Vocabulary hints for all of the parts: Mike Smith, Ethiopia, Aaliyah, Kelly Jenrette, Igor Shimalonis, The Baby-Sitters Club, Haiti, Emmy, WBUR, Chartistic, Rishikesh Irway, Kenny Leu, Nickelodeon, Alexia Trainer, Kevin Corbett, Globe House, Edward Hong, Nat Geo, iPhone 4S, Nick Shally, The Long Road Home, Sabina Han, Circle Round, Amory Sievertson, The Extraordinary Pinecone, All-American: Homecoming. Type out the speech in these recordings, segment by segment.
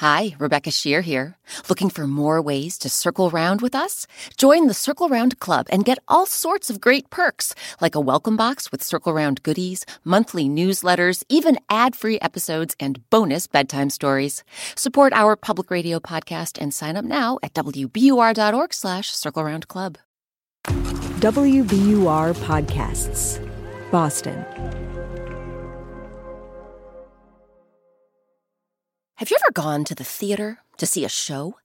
Hi, Rebecca Shear here. Looking for more ways to circle round with us? Join the Circle Round Club and get all sorts of great perks, like a welcome box with Circle Round goodies, monthly newsletters, even ad-free episodes, and bonus bedtime stories. Support our public radio podcast and sign up now at WBUR.org/Circle Round Club. WBUR Podcasts, Boston. Have you ever gone to the theater to see a show?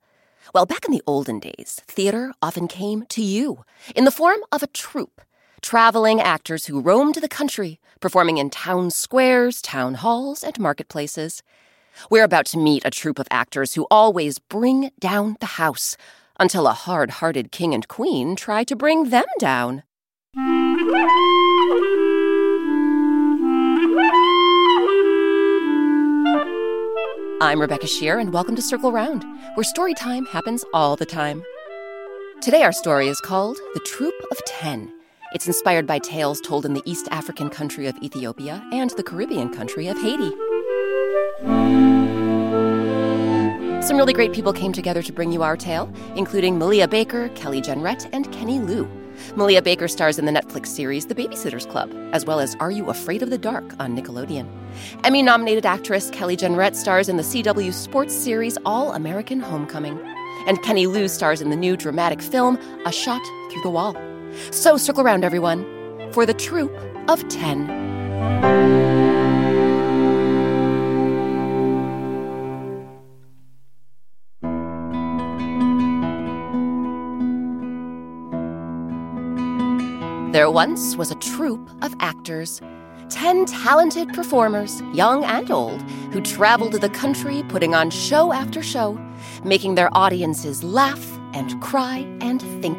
Well, back in the olden days, theater often came to you in the form of a troupe, traveling actors who roamed the country, performing in town squares, town halls, and marketplaces. We're about to meet a troupe of actors who always bring down the house, until a hard-hearted king and queen try to bring them down. I'm Rebecca Shear, and welcome to Circle Round, where story time happens all the time. Today our story is called The Troop of Ten. It's inspired by tales told in the East African country of Ethiopia and the Caribbean country of Haiti. Some really great people came together to bring you our tale, including Malia Baker, Kelly Jenrette, and Kenny Leu. Malia Baker stars in the Netflix series The Baby-Sitters Club, as well as Are You Afraid of the Dark on Nickelodeon. Emmy-nominated actress Kelly Jenrette stars in the CW sports series All-American: Homecoming. And Kenny Leu stars in the new dramatic film A Shot Through the Wall. So circle round, everyone, for the Troop of Ten. There once was a troupe of actors, 10 talented performers, young and old, who traveled the country putting on show after show, making their audiences laugh and cry and think.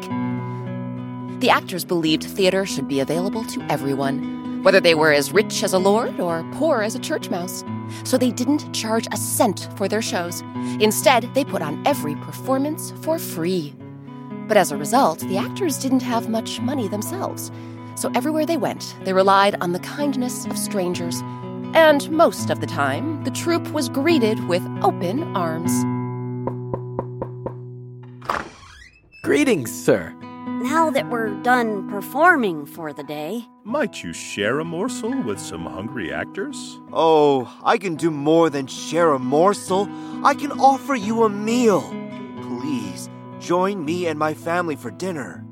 The actors believed theater should be available to everyone, whether they were as rich as a lord or poor as a church mouse. So they didn't charge a cent for their shows. Instead, they put on every performance for free. But as a result, the actors didn't have much money themselves. So everywhere they went, they relied on the kindness of strangers. And most of the time, the troupe was greeted with open arms. Greetings, sir. Now that we're done performing for the day, might you share a morsel with some hungry actors? Oh, I can do more than share a morsel. I can offer you a meal. Please. Join me and my family for dinner.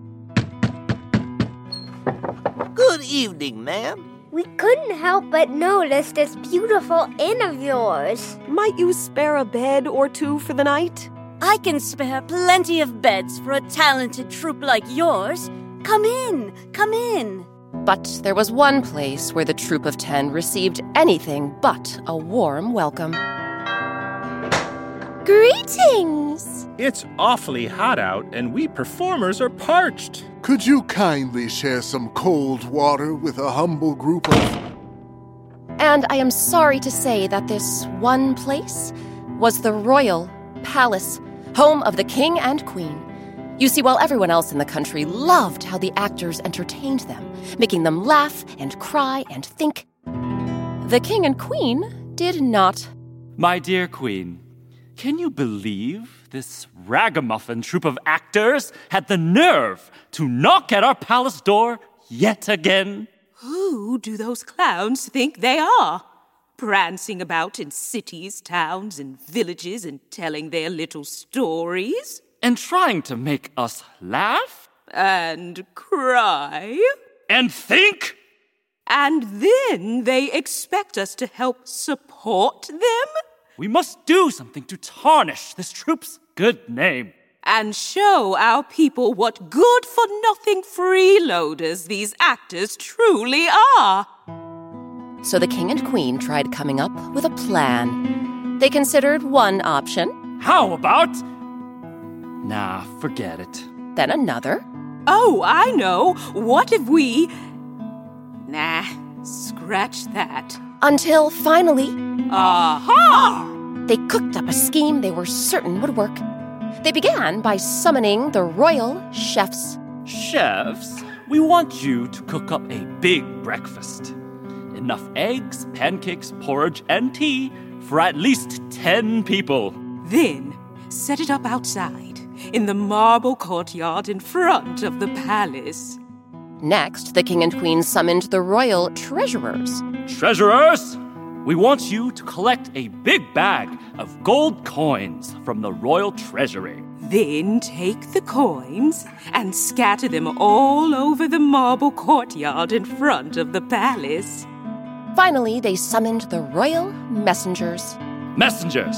Good evening, ma'am. We couldn't help but notice this beautiful inn of yours. Might you spare a bed or two for the night? I can spare plenty of beds for a talented troupe like yours. Come in, come in. But there was one place where the Troop of Ten received anything but a warm welcome. Greetings! It's awfully hot out, and we performers are parched. Could you kindly share some cold water with a humble group of... And I am sorry to say that this one place was the Royal Palace, home of the King and Queen. You see, while everyone else in the country loved how the actors entertained them, making them laugh and cry and think, the King and Queen did not. My dear Queen... Can you believe this ragamuffin troupe of actors had the nerve to knock at our palace door yet again? Who do those clowns think they are? Prancing about in cities, towns, and villages and telling their little stories? And trying to make us laugh? And cry? And think? And then they expect us to help support them? We must do something to tarnish this troupe's good name. And show our people what good-for-nothing freeloaders these actors truly are. So the King and Queen tried coming up with a plan. They considered one option. How about... Nah, forget it. Then another. Oh, I know. What if we... Nah, scratch that. Until finally... Aha! They cooked up a scheme they were certain would work. They began by summoning the royal chefs. Chefs, we want you to cook up a big breakfast. Enough eggs, pancakes, porridge, and tea for at least 10 people. Then set it up outside, in the marble courtyard in front of the palace. Next, the king and queen summoned the royal treasurers. Treasurers, we want you to collect a big bag of gold coins from the royal treasury. Then take the coins and scatter them all over the marble courtyard in front of the palace. Finally, they summoned the royal messengers. Messengers,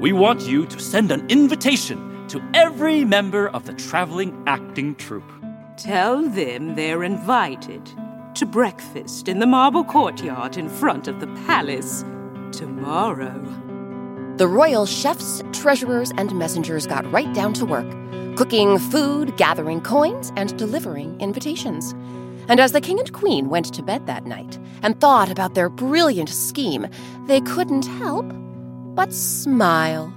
we want you to send an invitation to every member of the traveling acting troupe. Tell them they're invited to breakfast in the marble courtyard in front of the palace tomorrow. The royal chefs, treasurers, and messengers got right down to work, cooking food, gathering coins, and delivering invitations. And as the king and queen went to bed that night and thought about their brilliant scheme, they couldn't help but smile.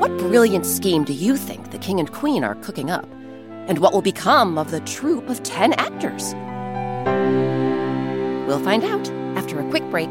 What brilliant scheme do you think the king and queen are cooking up? And what will become of the troupe of 10 actors? We'll find out after a quick break.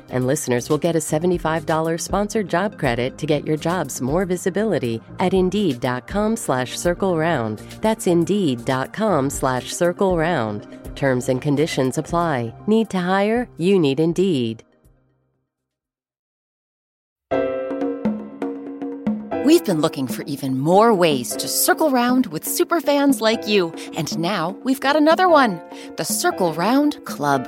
And listeners will get a $75 sponsored job credit to get your jobs more visibility at Indeed.com/Circle Round. That's Indeed.com/Circle Round. Terms and conditions apply. Need to hire? You need Indeed. We've been looking for even more ways to circle round with superfans like you, and now we've got another one, the Circle Round Club.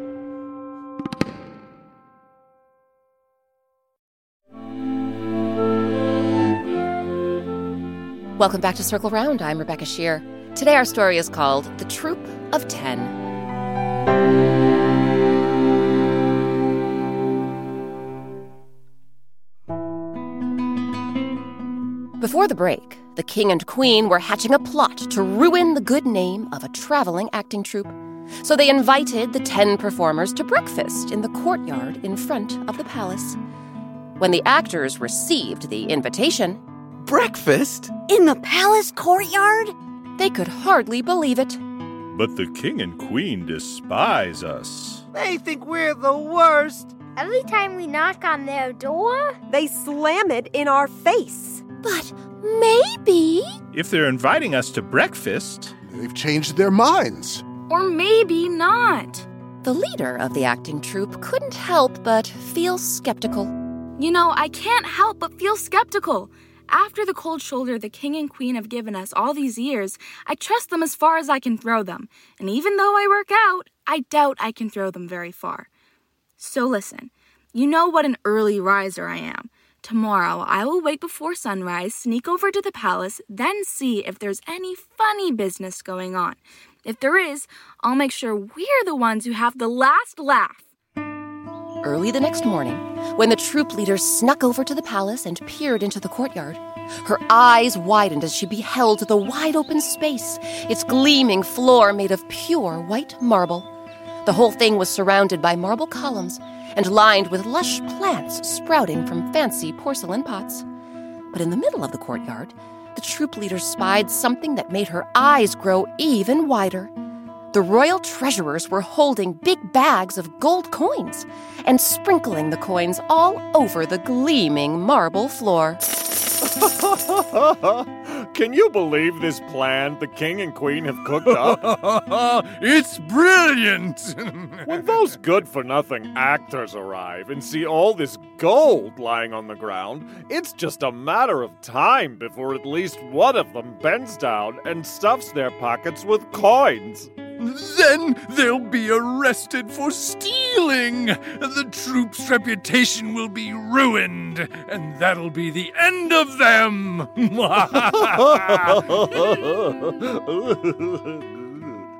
Welcome back to Circle Round. I'm Rebecca Shear. Today our story is called The Troupe of 10. Before the break, the king and queen were hatching a plot to ruin the good name of a traveling acting troupe. So they invited the 10 performers to breakfast in the courtyard in front of the palace. When the actors received the invitation... Breakfast? In the palace courtyard? They could hardly believe it. But the king and queen despise us. They think we're the worst. Every time we knock on their door, they slam it in our face. But maybe... If they're inviting us to breakfast... They've changed their minds. Or maybe not. The leader of the acting troupe couldn't help but feel skeptical. You know, I can't help but feel skeptical. After the cold shoulder the king and queen have given us all these years, I trust them as far as I can throw them. And even though I work out, I doubt I can throw them very far. So listen, you know what an early riser I am. Tomorrow I will wake before sunrise, sneak over to the palace, then see if there's any funny business going on. If there is, I'll make sure we're the ones who have the last laugh. Early the next morning, when the troop leader snuck over to the palace and peered into the courtyard, her eyes widened as she beheld the wide-open space, its gleaming floor made of pure white marble. The whole thing was surrounded by marble columns and lined with lush plants sprouting from fancy porcelain pots. But in the middle of the courtyard, the troop leader spied something that made her eyes grow even wider. The royal treasurers were holding big bags of gold coins and sprinkling the coins all over the gleaming marble floor. Can you believe this plan the king and queen have cooked up? It's brilliant! When those good-for-nothing actors arrive and see all this gold lying on the ground, it's just a matter of time before at least one of them bends down and stuffs their pockets with coins. Then they'll be arrested for stealing. The troop's reputation will be ruined, and that'll be the end of them.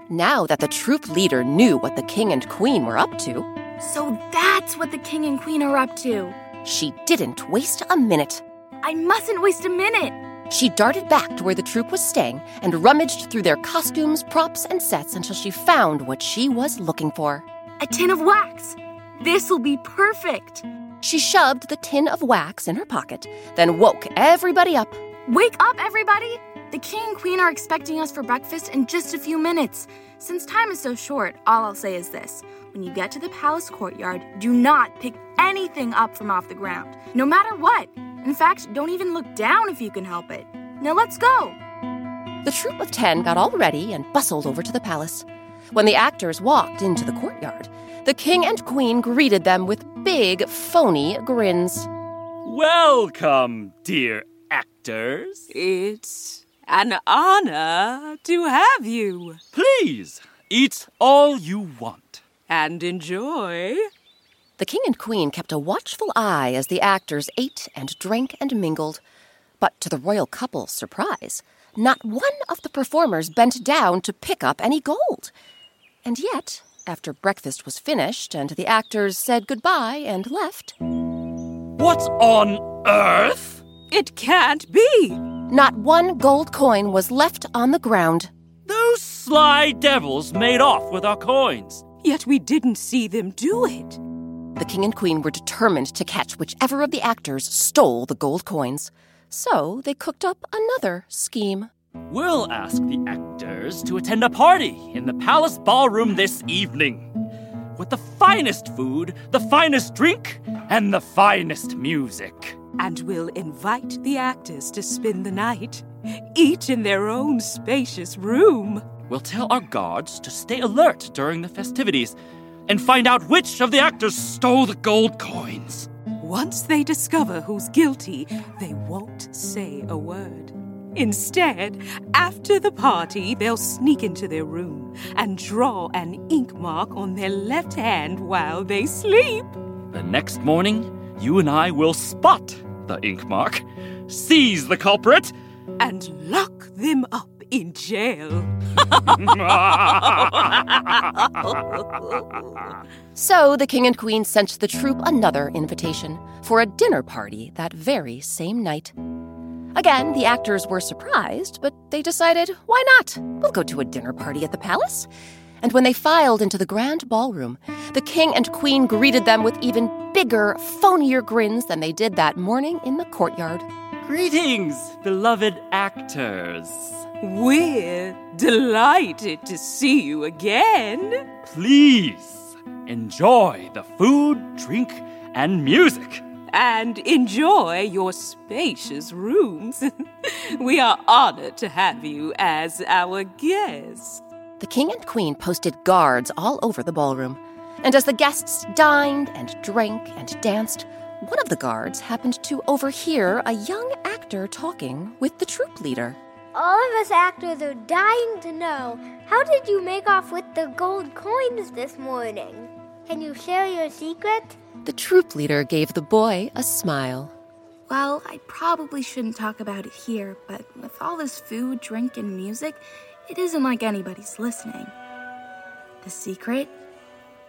Now that the troop leader knew what the king and queen were up to. So that's what the king and queen are up to. She didn't waste a minute. I mustn't waste a minute. She darted back to where the troupe was staying and rummaged through their costumes, props, and sets until she found what she was looking for. A tin of wax. This'll be perfect. She shoved the tin of wax in her pocket, then woke everybody up. Wake up, everybody! The king and queen are expecting us for breakfast in just a few minutes. Since time is so short, all I'll say is this. When you get to the palace courtyard, do not pick anything up from off the ground, no matter what. In fact, don't even look down if you can help it. Now let's go. The troupe of 10 got all ready and bustled over to the palace. When the actors walked into the courtyard, the king and queen greeted them with big, phony grins. Welcome, dear actors. It's an honor to have you. Please, eat all you want. And enjoy. The king and queen kept a watchful eye as the actors ate and drank and mingled. But to the royal couple's surprise, not one of the performers bent down to pick up any gold. And yet, after breakfast was finished and the actors said goodbye and left... What's on earth? It can't be! Not one gold coin was left on the ground. Those sly devils made off with our coins. Yet we didn't see them do it. The king and queen were determined to catch whichever of the actors stole the gold coins. So they cooked up another scheme. We'll ask the actors to attend a party in the palace ballroom this evening. With the finest food, the finest drink, and the finest music. And we'll invite the actors to spend the night, each in their own spacious room. We'll tell our guards to stay alert during the festivities and find out which of the actors stole the gold coins. Once they discover who's guilty, they won't say a word. Instead, after the party, they'll sneak into their room and draw an ink mark on their left hand while they sleep. The next morning, you and I will spot the ink mark, seize the culprit, and lock them up in jail. So the king and queen sent the troupe another invitation for a dinner party that very same night. Again, the actors were surprised, but they decided, why not? We'll go to a dinner party at the palace. And when they filed into the grand ballroom, the king and queen greeted them with even bigger, phonier grins than they did that morning in the courtyard. Greetings, beloved actors. We're delighted to see you again. Please enjoy the food, drink, and music. And enjoy your spacious rooms. We are honored to have you as our guests. The king and queen posted guards all over the ballroom. And as the guests dined and drank and danced, one of the guards happened to overhear a young actor talking with the troupe leader. All of us actors are dying to know, how did you make off with the gold coins this morning? Can you share your secret? The troop leader gave the boy a smile. Well, I probably shouldn't talk about it here, but with all this food, drink, and music, it isn't like anybody's listening. The secret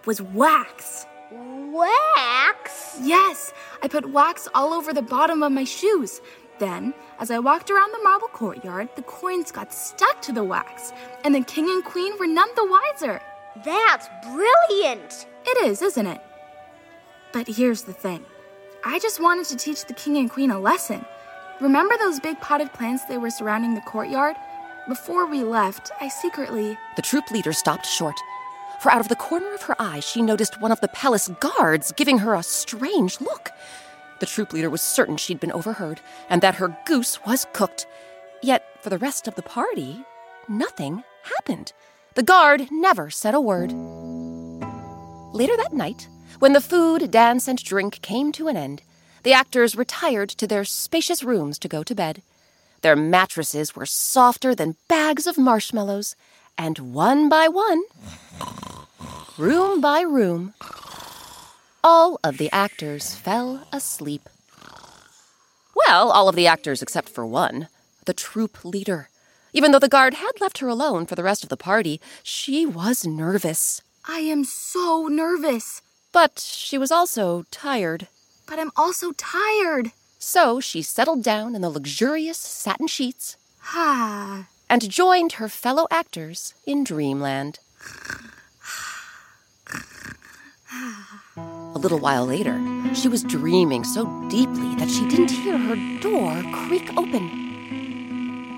was wax. Wax? Yes, I put wax all over the bottom of my shoes. Then, as I walked around the marble courtyard, the coins got stuck to the wax, and the king and queen were none the wiser. That's brilliant! It is, isn't it? But here's the thing. I just wanted to teach the king and queen a lesson. Remember those big potted plants that were surrounding the courtyard? Before we left, I secretly... The troop leader stopped short, for out of the corner of her eye, she noticed one of the palace guards giving her a strange look. The troop leader was certain she'd been overheard and that her goose was cooked. Yet, for the rest of the party, nothing happened. The guard never said a word. Later that night, When the food, dance, and drink came to an end, the actors retired to their spacious rooms to go to bed. Their mattresses were softer than bags of marshmallows, and one by one, room by room, all of the actors fell asleep. Well, all of the actors except for one, the troupe leader. Even though the guard had left her alone for the rest of the party, she was nervous. I am so nervous. But she was also tired. But I'm also tired. So she settled down in the luxurious satin sheets and joined her fellow actors in dreamland. A little while later, she was dreaming so deeply that she didn't hear her door creak open.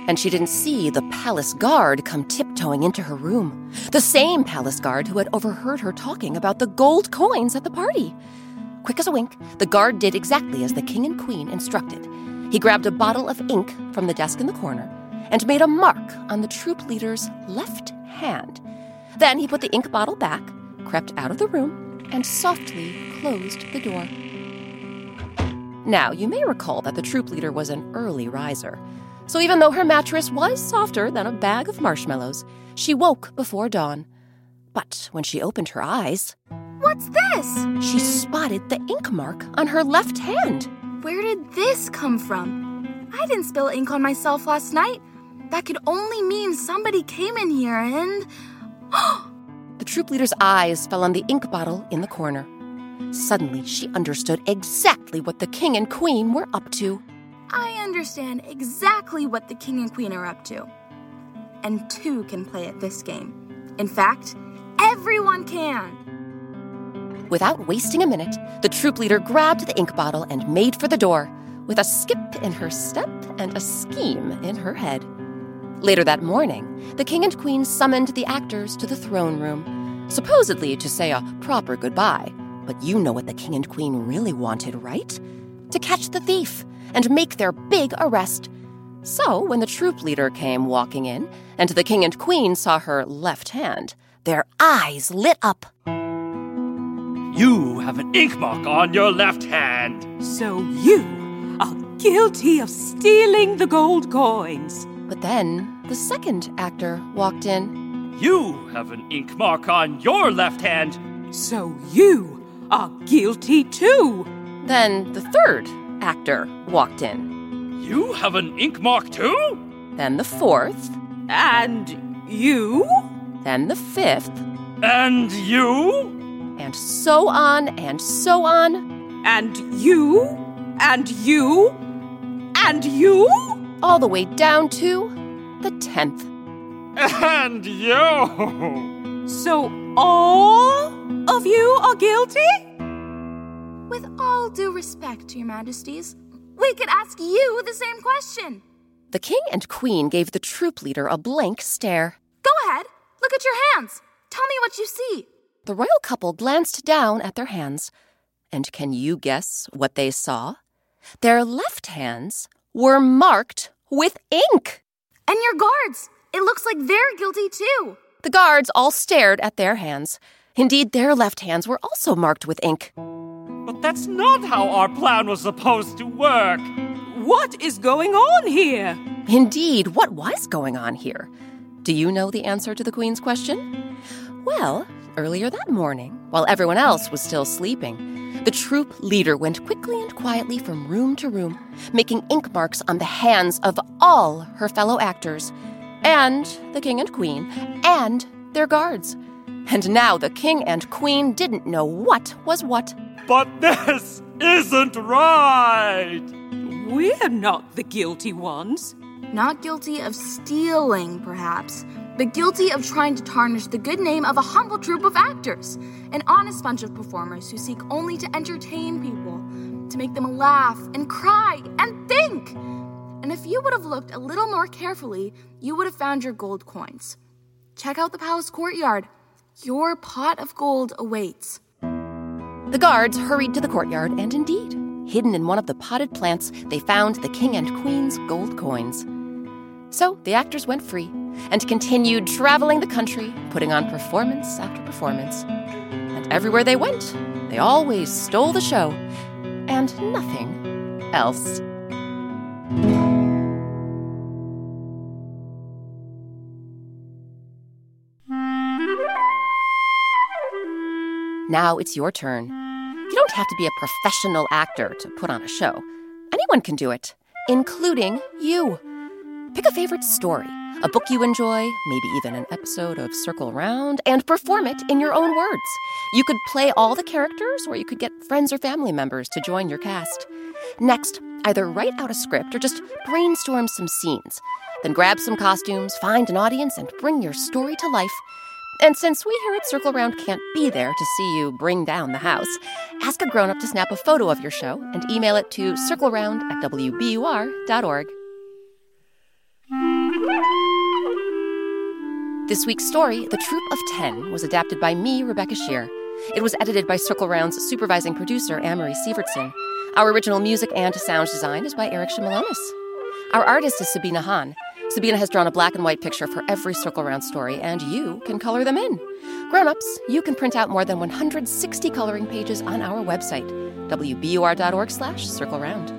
And she didn't see the palace guard come tiptoeing into her room. The same palace guard who had overheard her talking about the gold coins at the party. Quick as a wink, the guard did exactly as the king and queen instructed. He grabbed a bottle of ink from the desk in the corner and made a mark on the troop leader's left hand. Then he put the ink bottle back, crept out of the room, and softly closed the door. Now, you may recall that the troop leader was an early riser. So even though her mattress was softer than a bag of marshmallows, she woke before dawn. But when she opened her eyes... What's this? She spotted the ink mark on her left hand. Where did this come from? I didn't spill ink on myself last night. That could only mean somebody came in here and... The troop leader's eyes fell on the ink bottle in the corner. Suddenly, she understood exactly what the king and queen were up to. I understand exactly what the king and queen are up to. And two can play at this game. In fact, everyone can. Without wasting a minute, the troop leader grabbed the ink bottle and made for the door, with a skip in her step and a scheme in her head. Later that morning, the king and queen summoned the actors to the throne room, supposedly to say a proper goodbye. But you know what the king and queen really wanted, right? To catch the thief and make their big arrest. So when the troop leader came walking in, and the king and queen saw her left hand, their eyes lit up. You have an ink mark on your left hand. So you are guilty of stealing the gold coins. But then the second actor walked in. You have an ink mark on your left hand. So you are guilty too. Then the third actor walked in. You have an ink mark too? Then the fourth. And you? Then the fifth. And you? And so on, and so on. And you? And you? And you? All the way down to the 10th. And you! So all of you are guilty? With all due respect, Your Majesties, we could ask you the same question. The king and queen gave the troop leader a blank stare. Go ahead. Look at your hands. Tell me what you see. The royal couple glanced down at their hands. And can you guess what they saw? Their left hands were marked with ink. And your guards. It looks like they're guilty too. The guards all stared at their hands. Indeed, their left hands were also marked with ink. But that's not how our plan was supposed to work. What is going on here? Indeed, what was going on here? Do you know the answer to the Queen's question? Well, earlier that morning, while everyone else was still sleeping, the troop leader went quickly and quietly from room to room, making ink marks on the hands of all her fellow actors, and the King and Queen, and their guards. And now the King and Queen didn't know what was what. But this isn't right! We're not the guilty ones. Not guilty of stealing, perhaps, but guilty of trying to tarnish the good name of a humble troupe of actors, an honest bunch of performers who seek only to entertain people, to make them laugh and cry and think. And if you would have looked a little more carefully, you would have found your gold coins. Check out the palace courtyard. Your pot of gold awaits. The guards hurried to the courtyard, and indeed, hidden in one of the potted plants, they found the king and queen's gold coins. So the actors went free and continued traveling the country, putting on performance after performance. And everywhere they went, They always stole the show, and nothing else. Now it's your turn. You don't have to be a professional actor to put on a show. Anyone can do it, including you. Pick a favorite story, a book you enjoy, maybe even an episode of Circle Round, and perform it in your own words. You could play all the characters, or you could get friends or family members to join your cast. Next, either write out a script or just brainstorm some scenes. Then grab some costumes, find an audience, and bring your story to life. And since we here at Circle Round can't be there to see you bring down the house, ask a grown-up to snap a photo of your show and email it to circleround@wbur.org. This week's story, The Troop of 10, was adapted by me, Rebecca Shear. It was edited by Circle Round's supervising producer, Amory Sievertson. Our original music and sound design is by Eric Shimalonis. Our artist is Sabina Han. Sabina has drawn a black and white picture for every Circle Round story, and you can color them in. Grown-ups, you can print out more than 160 coloring pages on our website, wbur.org/circleround.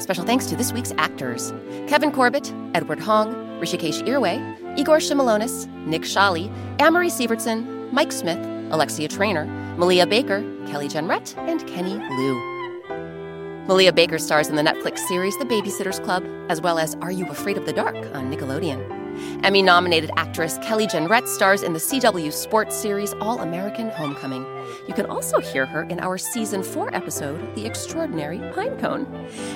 Special thanks to this week's actors: Kevin Corbett, Edward Hong, Rishikesh Irway, Igor Shimalonis, Nick Shally, Amory Sievertson, Mike Smith, Alexia Trainer, Malia Baker, Kelly Jenrette, and Kenny Leu. Malia Baker stars in the Netflix series The Baby-Sitters Club, as well as Are You Afraid of the Dark on Nickelodeon. Emmy-nominated actress Kelly Jenrette stars in the CW sports series All-American: Homecoming. You can also hear her in our Season 4 episode, The Extraordinary Pinecone.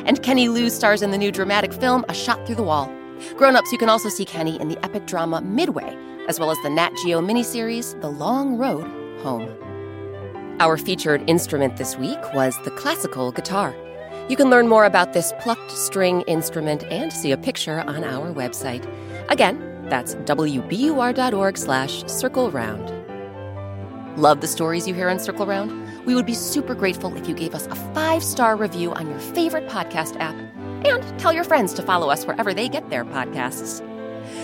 And Kenny Leu stars in the new dramatic film A Shot Through the Wall. Grown-ups, you can also see Kenny in the epic drama Midway, as well as the Nat Geo miniseries The Long Road Home. Our featured instrument this week was the classical guitar. You can learn more about this plucked string instrument and see a picture on our website. Again, that's wbur.org/circleround. Love the stories you hear on Circle Round? We would be super grateful if you gave us a 5-star review on your favorite podcast app, and tell your friends to follow us wherever they get their podcasts.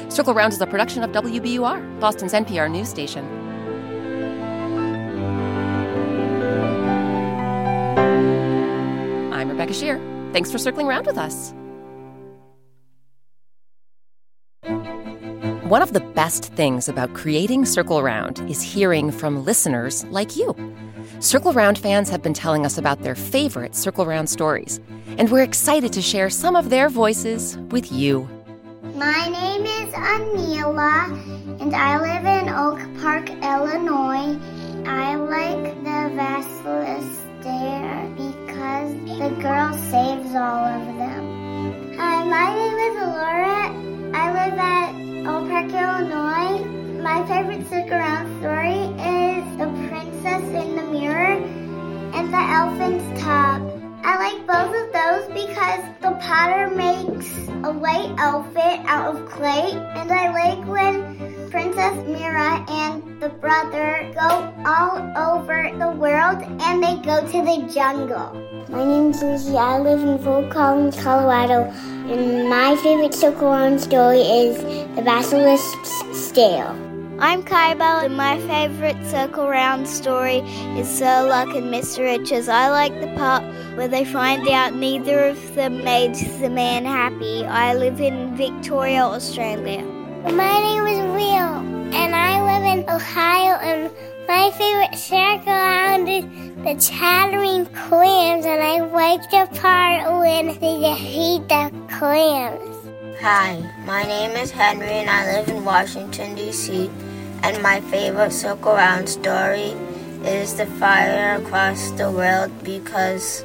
Circle Round is a production of WBUR, Boston's NPR news station. I'm Rebecca Shear. Thanks for circling around with us. One of the best things about creating Circle Round is hearing from listeners like you. Circle Round fans have been telling us about their favorite Circle Round stories, and we're excited to share some of their voices with you. My name is Anila, and I live in Oak Park, Illinois. I like the Vassalus Dare because the girl saves all of them. Hi, my name is Laura. I live at Oak Park, Illinois. My favorite Circle Round story is The Princess in the Mirror and The Elephant's Top. I like both of those because the potter makes a white elephant out of clay, and I like when Princess Mira and the brother go all over the world and they go to the jungle. My name's Lucy. I live in Fort Collins, Colorado, and my favorite Circle Round story is The Basilisk's Tale. I'm Kaibel, and my favorite Circle Round story is Sir Luck and Mr. Richards. I like the part where they find out neither of them made the man happy. I live in Victoria, Australia. My name is Will, and I live in Ohio, and my favorite Circle Round is The Chattering Clams, and I like the part when they defeat the clams. Hi, my name is Henry, and I live in Washington, D.C., and my favorite Circle Round story is The Fire Across the World because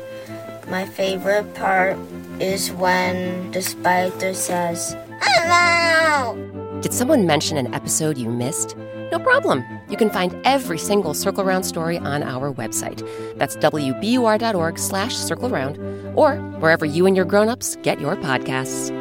my favorite part is when the spider says, "Hello!" Did someone mention an episode you missed? No problem. You can find every single Circle Round story on our website. That's wbur.org/circleround, or wherever you and your grown-ups get your podcasts.